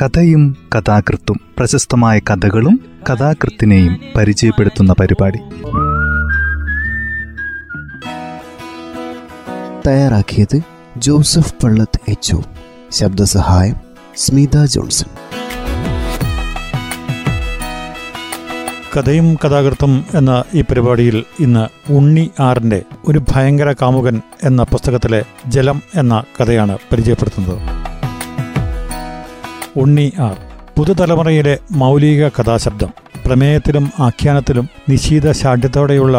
കഥയും കഥാകൃത്തും, പ്രശസ്തമായ കഥകളും കഥാകൃത്തിനെയും പരിചയപ്പെടുത്തുന്ന പരിപാടി. തയ്യാറാക്കിയത് ജോസഫ് പള്ളത്ത് എച്ച്. ശബ്ദസഹായം സ്മിത ജോൺസൺ. കഥയും കഥാകൃത്തും എന്ന ഈ പരിപാടിയിൽ ഇന്ന് ഉണ്ണി ആറിൻ്റെ ഒരു ഭയങ്കര കാമുകൻ എന്ന പുസ്തകത്തിലെ ജലം എന്ന കഥയാണ് പരിചയപ്പെടുത്തുന്നത്. ഉണ്ണി ആർ പുതുതലമുറയിലെ മൗലിക കഥാശബ്ദം. പ്രമേയത്തിലും ആഖ്യാനത്തിലും നിശീത ശാഠ്യത്തോടെയുള്ള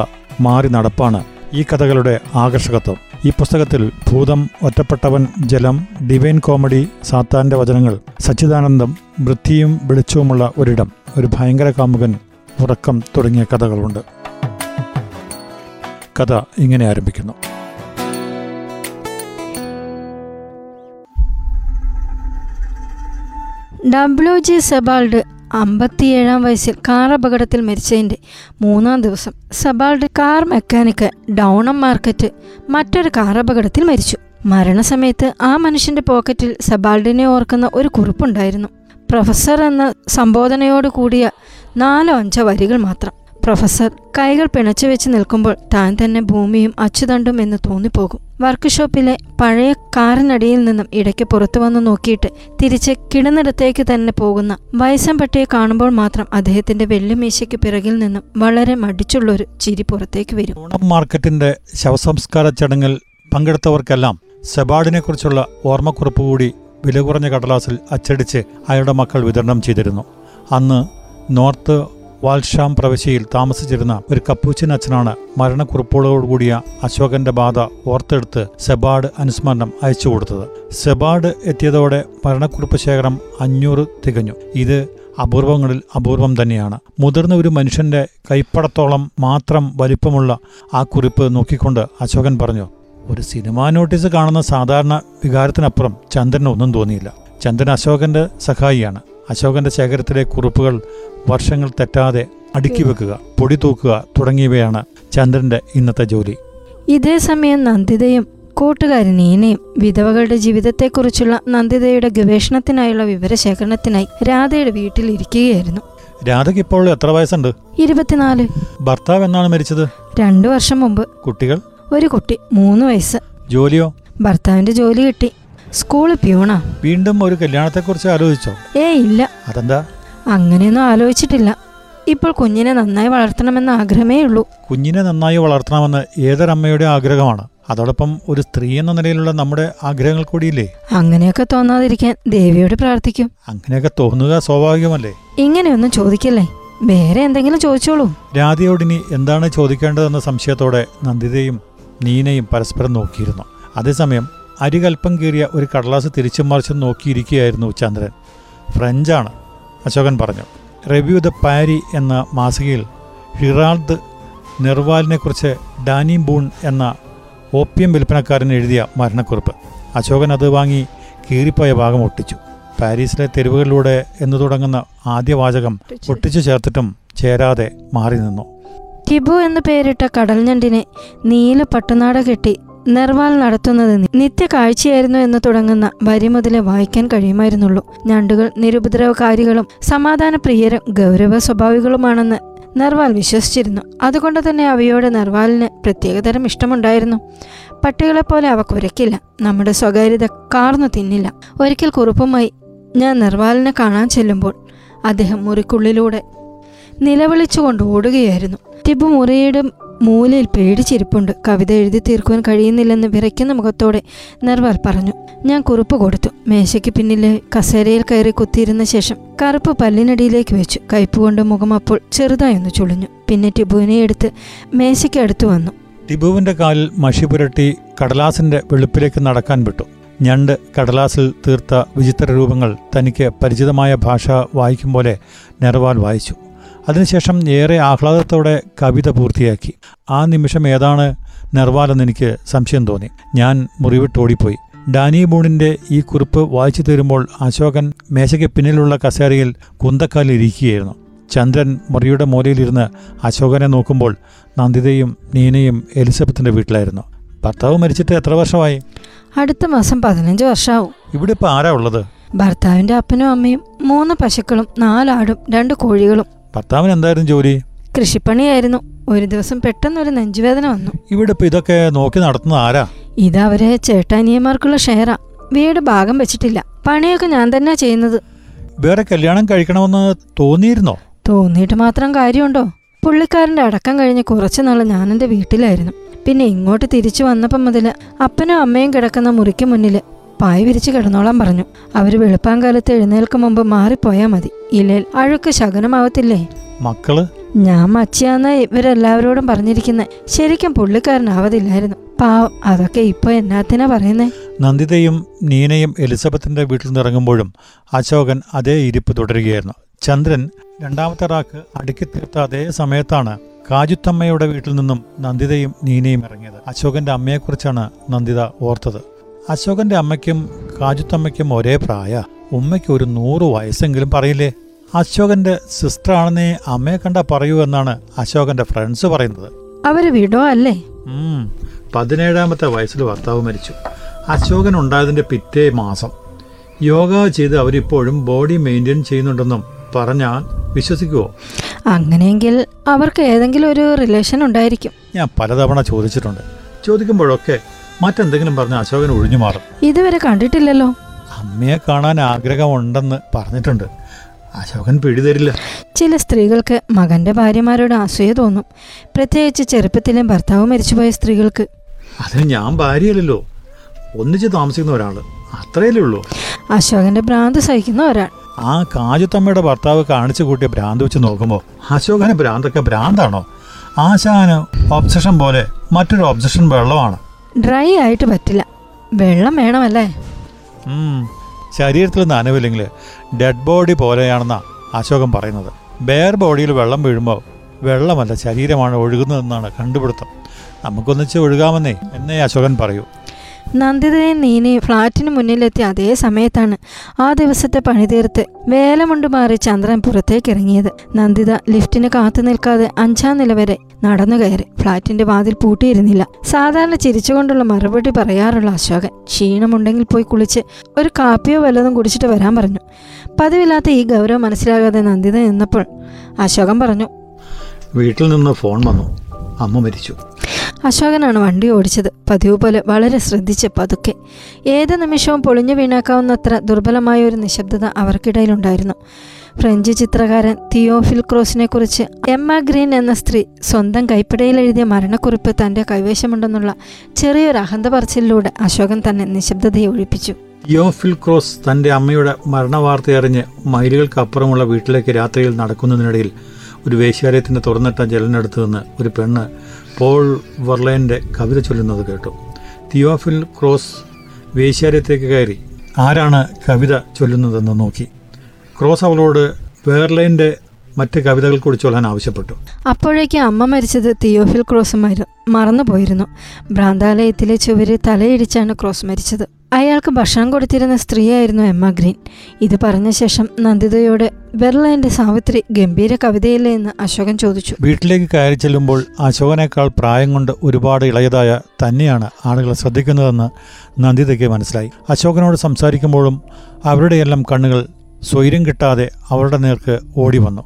മാറി നടപ്പാണ് ഈ കഥകളുടെ ആകർഷകത്വം. ഈ പുസ്തകത്തിൽ ഭൂതം, ഒറ്റപ്പെട്ടവൻ, ജലം, ഡിവൈൻ കോമഡി, സാത്താൻ്റെ വചനങ്ങൾ, സച്ചിദാനന്ദം, വൃത്തിയും വെളിച്ചവുമുള്ള ഒരിടം, ഒരു ഭയങ്കര കാമുകൻ, ഉറക്കം തുടങ്ങിയ കഥകളുണ്ട്. കഥ ഇങ്ങനെ ആരംഭിക്കുന്നു. ഡബ്ല്യു ജി സെബാൾഡ് 57 വയസ്സിൽ കാർ അപകടത്തിൽ മരിച്ചതിൻ്റെ മൂന്നാം ദിവസം Sebald, car mechanic, Downham Market, മറ്റൊരു കാർ അപകടത്തിൽ മരിച്ചു. മരണസമയത്ത് ആ മനുഷ്യൻ്റെ പോക്കറ്റിൽ സെബാൾഡിനെ ഓർക്കുന്ന ഒരു കുറിപ്പുണ്ടായിരുന്നു. പ്രൊഫസർ എന്ന സംബോധനയോട് കൂടിയ 4-5 വരികൾ മാത്രം. പ്രൊഫസർ കൈകൾ പിണച്ചു വെച്ച് നിൽക്കുമ്പോൾ താൻ തന്നെ ഭൂമിയും അച്ചുതണ്ടും എന്ന് തോന്നിപ്പോകും. വർക്ക്ഷോപ്പിലെ പഴയ കാറിനടിയിൽ നിന്നും ഇടയ്ക്ക് പുറത്തു വന്ന് നോക്കിയിട്ട് തിരിച്ച് കിടന്നിടത്തേക്ക് തന്നെ പോകുന്ന വയസ്സൻപട്ടിയെ കാണുമ്പോൾ മാത്രം അദ്ദേഹത്തിന്റെ വെള്ളിമീശയ്ക്ക് പിറകിൽ നിന്നും വളരെ മടിച്ചുള്ളൊരു ചിരി പുറത്തേക്ക് വരും. ഡൗണാം മാർക്കറ്റിന്റെ ശവസംസ്കാര ചടങ്ങിൽ പങ്കെടുത്തവർക്കെല്ലാം സെബാൾഡിനെ കുറിച്ചുള്ള ഓർമ്മക്കുറിപ്പ് കൂടി വില കുറഞ്ഞ കടലാസിൽ അച്ചടിച്ച് അയാളുടെ മക്കൾ വിതരണം ചെയ്തിരുന്നു. അന്ന് നോർത്ത് വാൽഷാം പ്രവിശ്യയിൽ താമസിച്ചിരുന്ന ഒരു കപ്പൂച്ചിൻ അച്ഛനാണ് മരണക്കുറിപ്പുകളോടുകൂടിയ അശോകന്റെ ബാധ ഓർത്തെടുത്ത് സെബാൾഡ് അനുസ്മരണം അയച്ചു കൊടുത്തത്. സെബാൾഡ് എത്തിയതോടെ മരണക്കുറിപ്പ് ശേഖരം 500 തികഞ്ഞു. ഇത് അപൂർവങ്ങളിൽ അപൂർവം തന്നെയാണ്. മുതിർന്ന ഒരു മനുഷ്യന്റെ കൈപ്പടത്തോളം മാത്രം വലിപ്പമുള്ള ആ കുറിപ്പ് നോക്കിക്കൊണ്ട് അശോകൻ പറഞ്ഞു, ഒരു സിനിമാ നോട്ടീസ് കാണുന്ന സാധാരണ വികാരത്തിനപ്പുറം ചന്ദ്രന് ഒന്നും തോന്നിയില്ല. ചന്ദ്രൻ അശോകന്റെ സഹായിയാണ്. അശോകന്റെ ശേഖരത്തിലെ കുറിപ്പുകൾ വർഷങ്ങൾ തെറ്റാതെ അടുക്കി വെക്കുക, പൊടി തൂക്കുക തുടങ്ങിയവയാണ് ചന്ദ്രന്റെ ഇന്നത്തെ ജോലി. ഇതേ സമയം നന്ദിതയും കൂട്ടുകാരി നീനയും വിധവകളുടെ ജീവിതത്തെക്കുറിച്ചുള്ള നന്ദിതയുടെ ഗവേഷണത്തിനായുള്ള വിവരശേഖരണത്തിനായി രാധയുടെ വീട്ടിലിരിക്കുകയായിരുന്നു. രാധയ്ക്ക് ഇപ്പോൾ എത്ര വയസ്സുണ്ട്? 24. ഭർത്താവ് എന്നാണ് മരിച്ചത്? 2 വർഷം മുമ്പ്. കുട്ടികൾ? ഒരു കുട്ടി 3 വയസ്സ്. ജോലിയോ? ഭർത്താവിന്റെ ജോലി കിട്ടി. സ്കൂള് പ്യൂണാ. വീണ്ടും ഒരു കല്യാണത്തെ കുറിച്ച് ആലോചിച്ചോ? ഇല്ല. അതെന്താ? അങ്ങനെയൊന്നും ആലോചിച്ചിട്ടില്ല. ഇപ്പോൾ കുഞ്ഞിനെ നന്നായി വളർത്തണമെന്ന ആഗ്രഹമേ ഉള്ളൂ. കുഞ്ഞിനെ നന്നായി വളർത്തണമെന്ന് ഏതൊരമ്മയുടെ ആഗ്രഹമാണ്. അതോടൊപ്പം ഒരു സ്ത്രീ എന്ന നിലയിലുള്ള നമ്മുടെ ആഗ്രഹങ്ങൾ കൂടിയില്ലേ? അങ്ങനെയൊക്കെ തോന്നാതിരിക്കാൻ ദേവിയോട് പ്രാർത്ഥിക്കും. അങ്ങനെയൊക്കെ തോന്നുക സ്വാഭാവികമല്ലേ? ഇങ്ങനെയൊന്നും ചോദിക്കല്ലേ, വേറെ എന്തെങ്കിലും ചോദിച്ചോളൂ. രാധയോടിനി എന്താണ് ചോദിക്കേണ്ടതെന്ന സംശയത്തോടെ നന്ദിതയും നീനയും പരസ്പരം നോക്കിയിരുന്നു. അതേസമയം അരികൽപ്പം കീറിയ ഒരു കടലാസ് തിരിച്ചും മറിച്ചും നോക്കിയിരിക്കുകയായിരുന്നു ചന്ദ്രൻ. ഫ്രഞ്ചാണ്, അശോകൻ പറഞ്ഞു. റിവ്യൂ ദ പാരി എന്ന മാസികയിൽ ഹിറാൾഡ് നെർവാലിനെക്കുറിച്ച് ഡാനി ബൂൺ എന്ന ഓപ്പിയം വിൽപ്പനക്കാരൻ എഴുതിയ മരണക്കുറിപ്പ്. അശോകൻ അത് വാങ്ങി കീറിപ്പോയ ഭാഗം ഒട്ടിച്ചു. പാരീസിലെ തെരുവുകളിലൂടെ എന്ന് തുടങ്ങുന്ന ആദ്യ വാചകം ഒട്ടിച്ചു ചേർത്തിട്ടും ചേരാതെ മാറി നിന്നു. ടിബു എന്ന് പേരിട്ട കടൽഞ്ഞണ്ടിനെ നീല പട്ടുനാട കെട്ടി നെർവാൽ നടത്തുന്നത് നിത്യ കാഴ്ചയായിരുന്നു എന്ന് തുടങ്ങുന്ന വരി മുതലേ വായിക്കാൻ കഴിയുമായിരുന്നുള്ളൂ. ഞണ്ടുകൾ നിരുപദ്രവകാരികളും സമാധാനപ്രിയരും ഗൗരവ സ്വഭാവികളുമാണെന്ന് നെർവാൽ വിശ്വസിച്ചിരുന്നു. അതുകൊണ്ട് തന്നെ അവയോട് നെർവാലിന് പ്രത്യേകതരം ഇഷ്ടമുണ്ടായിരുന്നു. പട്ടികളെപ്പോലെ അവ കുരയ്ക്കില്ല, നമ്മുടെ സ്വകാര്യത കാർന്നു തിന്നില്ല. ഒരിക്കൽ കുറിപ്പുമായി ഞാൻ നെർവാലിനെ കാണാൻ ചെല്ലുമ്പോൾ അദ്ദേഹം മുറിക്കുള്ളിലൂടെ നിലവിളിച്ചുകൊണ്ട് ഓടുകയായിരുന്നു. ടിബു മുറിയുടെ മൂലയിൽ പേടിച്ചിരിപ്പുണ്ട്. കവിത എഴുതി തീർക്കുവാൻ കഴിയുന്നില്ലെന്ന് വിറയ്ക്കുന്ന മുഖത്തോടെ നെർവാൽ പറഞ്ഞു. ഞാൻ കുറിപ്പ് കൊടുത്തു. മേശയ്ക്ക് പിന്നിലെ കസേരയിൽ കയറി കുത്തിയിരുന്ന ശേഷം കറുപ്പ് പല്ലിനടിയിലേക്ക് വെച്ചു. കൈപ്പുകൊണ്ട് മുഖം അപ്പോൾ ചെറുതായൊന്ന് ചുളിഞ്ഞു. പിന്നെ ടിബുവിനെ എടുത്ത് മേശയ്ക്ക് അടുത്ത് വന്നു. ടിബുവിന്റെ കാലിൽ മഷി പുരട്ടി കടലാസിന്റെ വെളുപ്പിലേക്ക് നടക്കാൻ വിട്ടു. ഞണ്ട്, കടലാസിൽ തീർത്ത വിചിത്ര രൂപങ്ങൾ, തനിക്ക് പരിചിതമായ ഭാഷ വായിക്കും പോലെ നെർവാൽ വായിച്ചു. അതിനുശേഷം ഏറെ ആഹ്ലാദത്തോടെ കവിത പൂർത്തിയാക്കി. ആ നിമിഷം ഏതാണ് നെർവാലെന്നെനിക്ക് സംശയം തോന്നി. ഞാൻ മുറിവിട്ടോടിപ്പോയി. ഡാനി ബൂണിൻ്റെ ഈ കുറിപ്പ് വായിച്ചു തീരുമ്പോൾ അശോകൻ മേശയ്ക്ക് പിന്നിലുള്ള കസേരയിൽ കുന്തക്കാലിൽ ഇരിക്കുകയായിരുന്നു. ചന്ദ്രൻ മുറിയുടെ മൂലയിലിരുന്ന് അശോകനെ നോക്കുമ്പോൾ നന്ദിതയും നീനയും എലിസബത്തിൻ്റെ വീട്ടിലായിരുന്നു. ഭർത്താവ് മരിച്ചിട്ട് എത്ര വർഷമായി? അടുത്ത മാസം 15 വർഷമാവും. ഇവിടെ ഇപ്പോൾ ആരാ ഉള്ളത്? ഭർത്താവിന്റെ അപ്പനും അമ്മയും 3 പശുക്കളും 4 ആടും 2 കോഴികളും. ഭർത്താവിന് എന്തായിരുന്നു ജോലി? കൃഷിപ്പണിയായിരുന്നു. ഒരു ദിവസം പെട്ടെന്നൊരു നെഞ്ചുവേദന വന്നു. ഇവിടെ ഇതൊക്കെ നോക്കി നടത്തുന്നത് ആരാ? ഇതവരെ ചേട്ടാനിയന്മാർക്കുള്ള ഷെയറാ. വീട് ഭാഗം വെച്ചിട്ടില്ല. പണിയൊക്കെ ഞാൻ തന്നെ ചെയ്യുന്നത്. വേറെ കല്യാണം കഴിക്കണമെന്ന് തോന്നിയിരുന്നോ? തോന്നിയിട്ട് മാത്രം കാര്യമുണ്ടോ? പുള്ളിക്കാരൻ്റെ അടക്കം കഴിഞ്ഞ് കുറച്ച് നാൾ ഞാനെൻ്റെ വീട്ടിലായിരുന്നു. പിന്നെ ഇങ്ങോട്ട് തിരിച്ചു വന്നപ്പം മുതൽ അപ്പനും അമ്മയും കിടക്കുന്ന മുറിക്ക് മുന്നിൽ പായ വിരിച്ച് കിടന്നോളാൻ പറഞ്ഞു. അവർ വെളുപ്പാൻ കാലത്ത് എഴുന്നേൽക്ക് മുമ്പ് മാറിപ്പോയാൽ മതി, ഇല്ലേൽ അഴുക്ക് ശകനമാവത്തില്ലേ. മക്കള്? ഞാൻ മച്ചിയാന്ന് ഇവരെല്ലാവരോടും പറഞ്ഞിരിക്കുന്നത്. ശരിക്കും പുള്ളിക്കാരനാവതില്ലായിരുന്നു, പാവം. അതൊക്കെ ഇപ്പോൾ എന്നാത്തിനാ പറയുന്നേ. നന്ദിതയും നീനയും എലിസബത്തിന്റെ വീട്ടിൽ നിന്നിറങ്ങുമ്പോഴും അശോകൻ അതേ ഇരിപ്പ് തുടരുകയായിരുന്നു. ചന്ദ്രൻ 2ാമത്തെ റാക്ക് അടുക്കി തീർത്ത അതേ സമയത്താണ് കാജുത്തമ്മയുടെ വീട്ടിൽ നിന്നും നന്ദിതയും നീനയും ഇറങ്ങിയത്. അശോകന്റെ അമ്മയെക്കുറിച്ചാണ് നന്ദിത ഓർത്തത്. അശോകന്റെ അമ്മയ്ക്കും കാജുത്തമ്മയ്ക്കും ഒരേ പ്രായ. ഉമ്മയ്ക്ക് ഒരു 100 വയസ്സെങ്കിലും പറയില്ലേ. അശോകന്റെ സിസ്റ്ററാണെന്നേ അമ്മയെ കണ്ടാ പറയൂ എന്നാണ് അശോകന്റെ ഫ്രണ്ട്സ് പറയുന്നത്. അവര് വിടോ അല്ലേ? 17ാമത്തെ വയസ്സിൽ ഭർത്താവ് മരിച്ചു. അശോകൻ ഉണ്ടായതിൻ്റെ പിറ്റേ മാസം. യോഗ ചെയ്ത് അവരിപ്പോഴും ബോഡി മെയിൻറ്റെയിൻ ചെയ്യുന്നുണ്ടെന്നും പറഞ്ഞാൽ വിശ്വസിക്കുമോ? അങ്ങനെയെങ്കിൽ അവർക്ക് ഏതെങ്കിലും ഒരു റിലേഷൻ ഉണ്ടായിരിക്കും. ഞാൻ പലതവണ ചോദിച്ചിട്ടുണ്ട്. ചോദിക്കുമ്പോഴൊക്കെ മറ്റെന്തെങ്കിലും പറഞ്ഞ് അശോകൻ ഒഴിഞ്ഞു മാറും. ഇതുവരെ കണ്ടിട്ടില്ലല്ലോ. അമ്മയെ കാണാൻ ആഗ്രഹമുണ്ടെന്ന് പറഞ്ഞിട്ടുണ്ട്. അശോകൻ പിടിതരില്ല. ചില സ്ത്രീകൾക്ക് മകൻ്റെ ഭാര്യമാരോട് അസൂയ തോന്നും, പ്രത്യേകിച്ച് ചെറുപ്പത്തിലെ ഭർത്താവ് മരിച്ചുപോയ സ്ത്രീകൾക്ക്. അത് ഞാൻ ഭാര്യയല്ലോ, ഒന്നിച്ച് താമസിക്കുന്ന ഒരാള്, അത്രയല്ലേ ഉള്ളൂ. അശോകന്റെ ഭ്രാന്ത് സഹിക്കുന്ന ഒരാൾ. ആ കാജുത്തമ്മയുടെ ഭർത്താവ് കാണിച്ചു കൂട്ടിയ ഭ്രാന്ത് വെച്ച് നോക്കുമ്പോൾ അശോകന് ഭ്രാന്തൊക്കെ ഭ്രാന്താണോ? ആശാന് ഒബ്സഷൻ പോലെ മറ്റൊരു ഒബ്സഷൻ വെള്ളമാണ്. ഡ്രൈ ആയിട്ട് പറ്റില്ല, വെള്ളം വേണമല്ലേ. ശരീരത്തിൽ നനവില്ലെങ്കിൽ ഡെഡ് ബോഡി പോലെയാണെന്നാണ് അശോകൻ പറയുന്നത്. ബെയർ ബോഡിയിൽ വെള്ളം വീഴുമ്പോൾ വെള്ളമല്ല ശരീരമാണ് ഒഴുകുന്നതെന്നാണ് കണ്ടുപിടുത്തം. നമുക്കൊന്നിച്ച് ഒഴുകാമെന്നേ എന്നേ അശോകൻ പറയൂ. നന്ദിതയും നീനയും ഫ്ളാറ്റിന് മുന്നിലെത്തിയ അതേ സമയത്താണ് ആ ദിവസത്തെ പണി തീർത്ത് വേലമുണ്ട് മാറി ചന്ദ്രൻ പുറത്തേക്ക് ഇറങ്ങിയത്. നന്ദിത ലിഫ്റ്റിന് കാത്തു നിൽക്കാതെ 5-ാം നില വരെ നടന്നു കയറി. ഫ്ളാറ്റിന്റെ വാതിൽ പൂട്ടിയിരുന്നില്ല. സാധാരണ ചിരിച്ചുകൊണ്ടുള്ള മറുപടി പറയാറുള്ള അശോകൻ ക്ഷീണമുണ്ടെങ്കിൽ പോയി കുളിച്ച് ഒരു കാപ്പിയോ വല്ലതും കുടിച്ചിട്ട് വരാൻ പറഞ്ഞു. പതിവില്ലാത്ത ഈ ഗൗരവം മനസ്സിലാകാതെ നന്ദിത നിന്നപ്പോൾ അശോകൻ പറഞ്ഞു, വീട്ടിൽ നിന്ന് ഫോൺ വന്നു, അമ്മ മരിച്ചു. അശോകനാണ് വണ്ടി ഓടിച്ചത്, പതിവ് പോലെ വളരെ ശ്രദ്ധിച്ച് പതുക്കെ. ഏത് നിമിഷവും പൊളിഞ്ഞു വീണാക്കാവുന്നത്ര ദുർബലമായ ഒരു നിശബ്ദത അവർക്കിടയിലുണ്ടായിരുന്നു. ഫ്രഞ്ച് ചിത്രകാരൻ തിയോഫിൽ ക്രോസിനെക്കുറിച്ച് എമ്മ ഗ്രീൻ എന്ന സ്ത്രീ സ്വന്തം കൈപ്പിടയിലെഴുതിയ മരണക്കുറിപ്പ് തൻ്റെ കൈവശമുണ്ടെന്നുള്ള ചെറിയൊരു അഹന്ത പറച്ചിലൂടെ അശോകൻ തന്നെ നിശബ്ദതയെ ഒഴിപ്പിച്ചു. തിയോഫിൽ ക്രോസ് തൻ്റെ അമ്മയുടെ മരണവാർത്തയറിഞ്ഞ് മൈലുകൾക്കപ്പുറമുള്ള വീട്ടിലേക്ക് രാത്രിയിൽ നടക്കുന്നതിനിടയിൽ ഒരു വേശ്യാലയത്തിൻ്റെ തുറന്നിട്ട ജലനടുത്ത് നിന്ന് ഒരു പെണ്ണ് പോൾ വെർലൈൻ്റെ കവിത ചൊല്ലുന്നത് കേട്ടു. തിയോഫിൽ ക്രോസ് വേശ്യാലയത്തേക്ക് കയറി ആരാണ് കവിത ചൊല്ലുന്നതെന്ന് നോക്കി. ക്രോസ് അവളോട് വെർലൈൻ്റെ മറ്റ് കവിതകൾ കൂടി ചൊല്ലാൻ ആവശ്യപ്പെട്ടു. അപ്പോഴേക്കും അമ്മ മരിച്ചത് തിയോഫിൽ ക്രോസ് മറന്നുപോയിരുന്നു. ഭ്രാന്താലയത്തിലെ ചുവരിൽ തലയിടിച്ചാണ് ക്രോസ് മരിച്ചത്. അയാൾക്ക് ഭക്ഷണം കൊടുത്തിരുന്ന സ്ത്രീയായിരുന്നു എമ്മ ഗ്രീൻ. ഇത് പറഞ്ഞ ശേഷം നന്ദിതയോട് ബെർലൈൻ്റെ സാവിത്രി ഗംഭീര കവിതയില്ലേ എന്ന് അശോകൻ ചോദിച്ചു. വീട്ടിലേക്ക് കയറി ചെല്ലുമ്പോൾ അശോകനേക്കാൾ പ്രായം കൊണ്ട് ഒരുപാട് ഇളയതായ തന്നെയാണ് ആളുകൾ ശ്രദ്ധിക്കുന്നതെന്ന് നന്ദിതയ്ക്ക് മനസ്സിലായി. അശോകനോട് സംസാരിക്കുമ്പോഴും അവരുടെയെല്ലാം കണ്ണുകൾ സ്വൈര്യം കിട്ടാതെ അവരുടെ നേർക്ക് ഓടി വന്നു.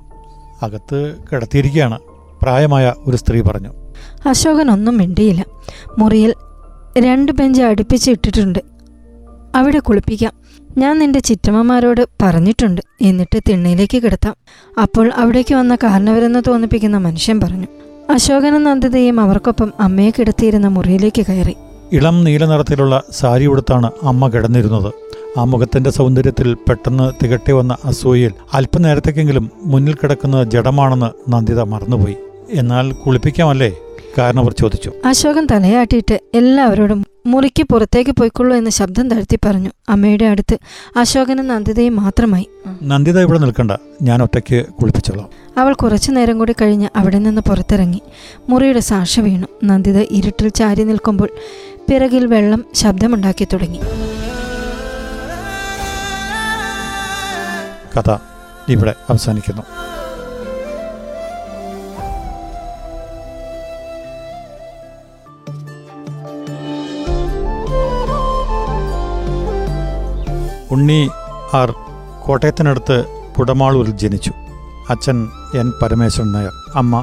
അകത്ത് കിടത്തിയിരിക്കുകയാണ്, പ്രായമായ ഒരു സ്ത്രീ പറഞ്ഞു. അശോകൻ ഒന്നും മിണ്ടിയില്ല. മുറിയിൽ 2 ബെഞ്ച് അടുപ്പിച്ച് ഇട്ടിട്ടുണ്ട്, അവിടെ കുളിപ്പിക്കാം. ഞാൻ നിന്റെ ചിറ്റമ്മമാരോട് പറഞ്ഞിട്ടുണ്ട്, എന്നിട്ട് തിണ്ണയിലേക്ക് കിടത്താം. അപ്പോൾ അവിടേക്ക് വന്ന കാരണവരെന്ന് തോന്നിപ്പിക്കുന്ന മനുഷ്യൻ പറഞ്ഞു. അശോകനും നന്ദിതയും അവർക്കൊപ്പം അമ്മയെ കിടത്തിയിരുന്ന മുറിയിലേക്ക് കയറി. ഇളം നീല നിറത്തിലുള്ള സാരി ഉടുത്താണ് അമ്മ കിടന്നിരുന്നത്. ആ മുഖത്തിൻ്റെ സൗന്ദര്യത്തിൽ പെട്ടെന്ന് തികട്ടി വന്ന അസൂയയിൽ അല്പനേരത്തേക്കെങ്കിലും മുന്നിൽ കിടക്കുന്ന ജഡമാണെന്ന് നന്ദിത മറന്നുപോയി. എന്നാൽ കുളിപ്പിക്കാമല്ലേ? കാരണവർ ചോദിച്ചു. അശോകൻ തലയാട്ടിയിട്ട് എല്ലാവരോടും മുറിക്ക് പുറത്തേക്ക് പോയിക്കൊള്ളൂ എന്ന് ശബ്ദം താഴ്ത്തി പറഞ്ഞു. അമ്മയുടെ അടുത്ത് അശോകനും നന്ദിതയും മാത്രമായി. നന്ദിത ഇവിടെ നിൽക്കണ്ട, ഞാൻ ഒറ്റയ്ക്ക് കുളിപ്പിച്ചോളാം. അവൾ കുറച്ചു നേരം കൂടി കഴിഞ്ഞ് അവിടെ നിന്ന് പുറത്തിറങ്ങി. മുറിയുടെ സാക്ഷ വീണു. നന്ദിത ഇരുട്ടിൽ ചാരി നിൽക്കുമ്പോൾ പിറകിൽ വെള്ളം ശബ്ദമുണ്ടാക്കി തുടങ്ങി. കഥ ഇവിടെ അവസാനിക്കുന്നു. ഉണ്ണി ആർ കോട്ടയത്തിനടുത്ത് കുടമാളൂരിൽ ജനിച്ചു. അച്ഛൻ എൻ പരമേശ്വരൻ നായർ, അമ്മ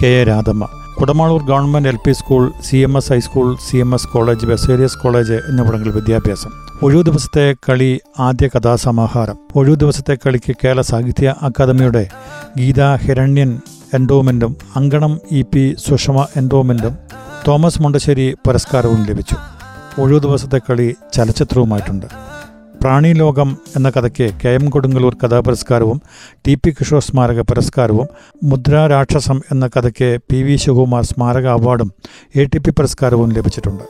K A Radhamma. Kudamaloor government L P school, C M S high school, C M S college, Baselius college എന്നിവിടങ്ങളിൽ വിദ്യാഭ്യാസം. ഒഴിവു ദിവസത്തെ കളി ആദ്യ കഥാസമാഹാരം. ഒഴിവു ദിവസത്തെ കളിക്ക് കേരള സാഹിത്യ അക്കാദമിയുടെ ഗീതാ ഹിരണ്യൻ എൻഡോമെൻറ്റും അങ്കണം ഇ പി സുഷമ എൻഡോമെൻറ്റും തോമസ് മുണ്ടശ്ശേരി പുരസ്കാരവും ലഭിച്ചു. ഒഴിവു ദിവസത്തെ കളി ചലച്ചിത്രവുമായിട്ടുണ്ട്. പ്രാണിലോകം എന്ന കഥയ്ക്ക് കെ എം കൊടുങ്ങല്ലൂർ കഥാപുരസ്കാരവും ടി പി കിഷോർ സ്മാരക പുരസ്കാരവും, മുദ്രാരാക്ഷസം എന്ന കഥയ്ക്ക് പി വി ശിവകുമാർ സ്മാരക അവാർഡും ATP പുരസ്കാരവും ലഭിച്ചിട്ടുണ്ട്.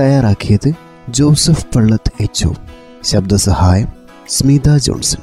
തയ്യാറാക്കിയത് ജോസഫ് പള്ളത്ത് H. ശബ്ദസഹായം സ്മിത ജോൺസൺ.